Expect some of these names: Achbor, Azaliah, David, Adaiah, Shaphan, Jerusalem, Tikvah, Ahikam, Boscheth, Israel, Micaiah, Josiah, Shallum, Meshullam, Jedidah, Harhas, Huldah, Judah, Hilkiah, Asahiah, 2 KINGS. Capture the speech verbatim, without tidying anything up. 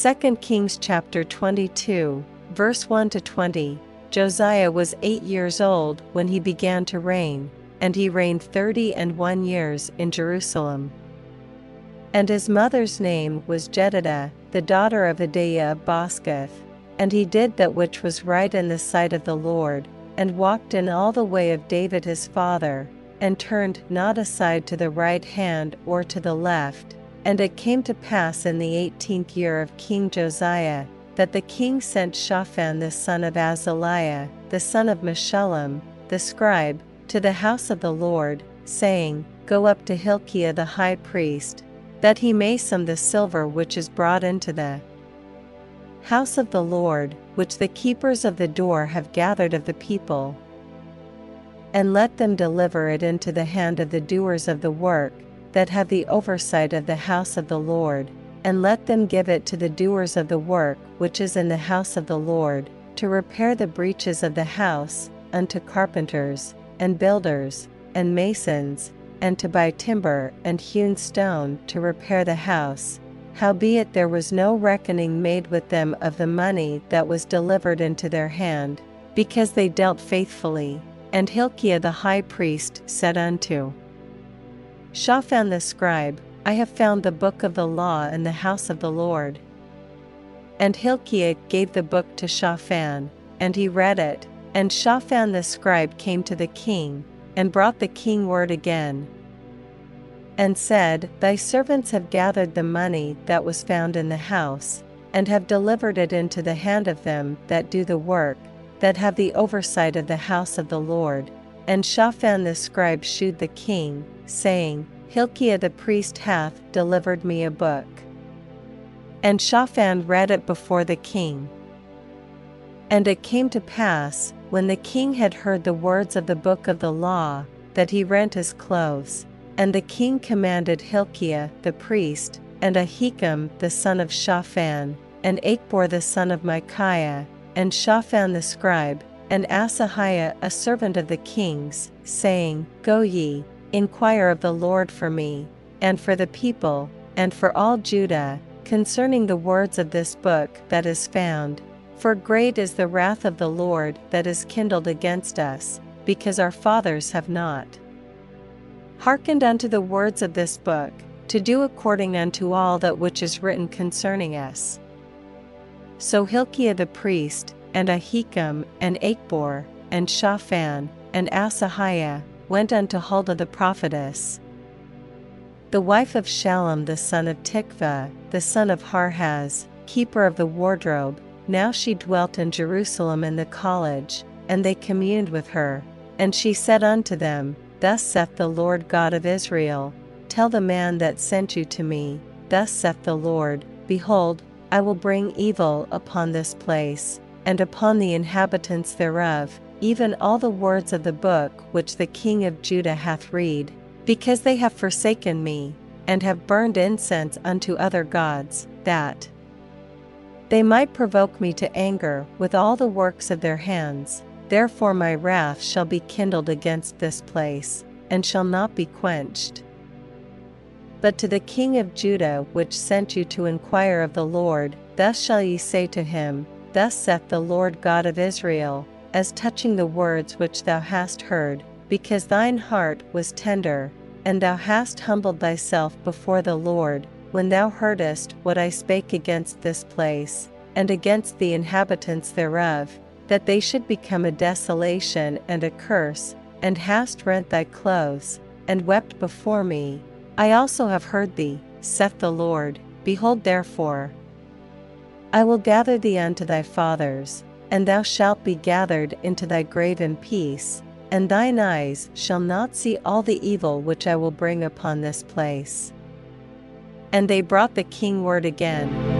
Second Kings chapter twenty-two, verse one to twenty. Josiah was eight years old when he began to reign, and he reigned thirty and one years in Jerusalem. And his mother's name was Jedidah, the daughter of Adaiah of Boscheth, and he did that which was right in the sight of the Lord, and walked in all the way of David his father, and turned not aside to the right hand or to the left. And it came to pass in the eighteenth year of King Josiah, that the king sent Shaphan the son of Azaliah, the son of Meshullam, the scribe, to the house of the Lord, saying, Go up to Hilkiah the high priest, that he may sum the silver which is brought into the house of the Lord, which the keepers of the door have gathered of the people, and let them deliver it into the hand of the doers of the work, that have the oversight of the house of the Lord, and let them give it to the doers of the work which is in the house of the Lord, to repair the breaches of the house, unto carpenters, and builders, and masons, and to buy timber and hewn stone to repair the house. Howbeit there was no reckoning made with them of the money that was delivered into their hand, because they dealt faithfully. And Hilkiah the high priest said unto Shaphan the scribe, I have found the book of the law in the house of the Lord. And Hilkiah gave the book to Shaphan, and he read it, and Shaphan the scribe came to the king, and brought the king word again, and said, Thy servants have gathered the money that was found in the house, and have delivered it into the hand of them that do the work, that have the oversight of the house of the Lord. And Shaphan the scribe shewed the king, saying, Hilkiah the priest hath delivered me a book. And Shaphan read it before the king. And it came to pass, when the king had heard the words of the book of the law, that he rent his clothes. And the king commanded Hilkiah the priest, and Ahikam the son of Shaphan, and Achbor the son of Micaiah, and Shaphan the scribe, and Asahiah a servant of the king's, saying, Go ye, inquire of the Lord for me, and for the people, and for all Judah, concerning the words of this book that is found. For great is the wrath of the Lord that is kindled against us, because our fathers have not hearkened unto the words of this book, to do according unto all that which is written concerning us. So Hilkiah the priest, and Ahikam, and Achbor, and Shaphan, and Asahiah, went unto Huldah the prophetess, the wife of Shallum the son of Tikvah, the son of Harhas, keeper of the wardrobe. Now she dwelt in Jerusalem in the college, and they communed with her. And she said unto them, Thus saith the Lord God of Israel, Tell the man that sent you to me, Thus saith the Lord, Behold, I will bring evil upon this place, and upon the inhabitants thereof, even all the words of the book which the king of Judah hath read, because they have forsaken me, and have burned incense unto other gods, that they might provoke me to anger with all the works of their hands. Therefore my wrath shall be kindled against this place, and shall not be quenched. But to the king of Judah which sent you to inquire of the Lord, thus shall ye say to him, Thus saith the Lord God of Israel, as touching the words which thou hast heard, because thine heart was tender, and thou hast humbled thyself before the Lord, when thou heardest what I spake against this place, and against the inhabitants thereof, that they should become a desolation and a curse, and hast rent thy clothes, and wept before me. I also have heard thee, saith the Lord. Behold therefore, I will gather thee unto thy fathers, and thou shalt be gathered into thy grave in peace, and thine eyes shall not see all the evil which I will bring upon this place. And they brought the king word again.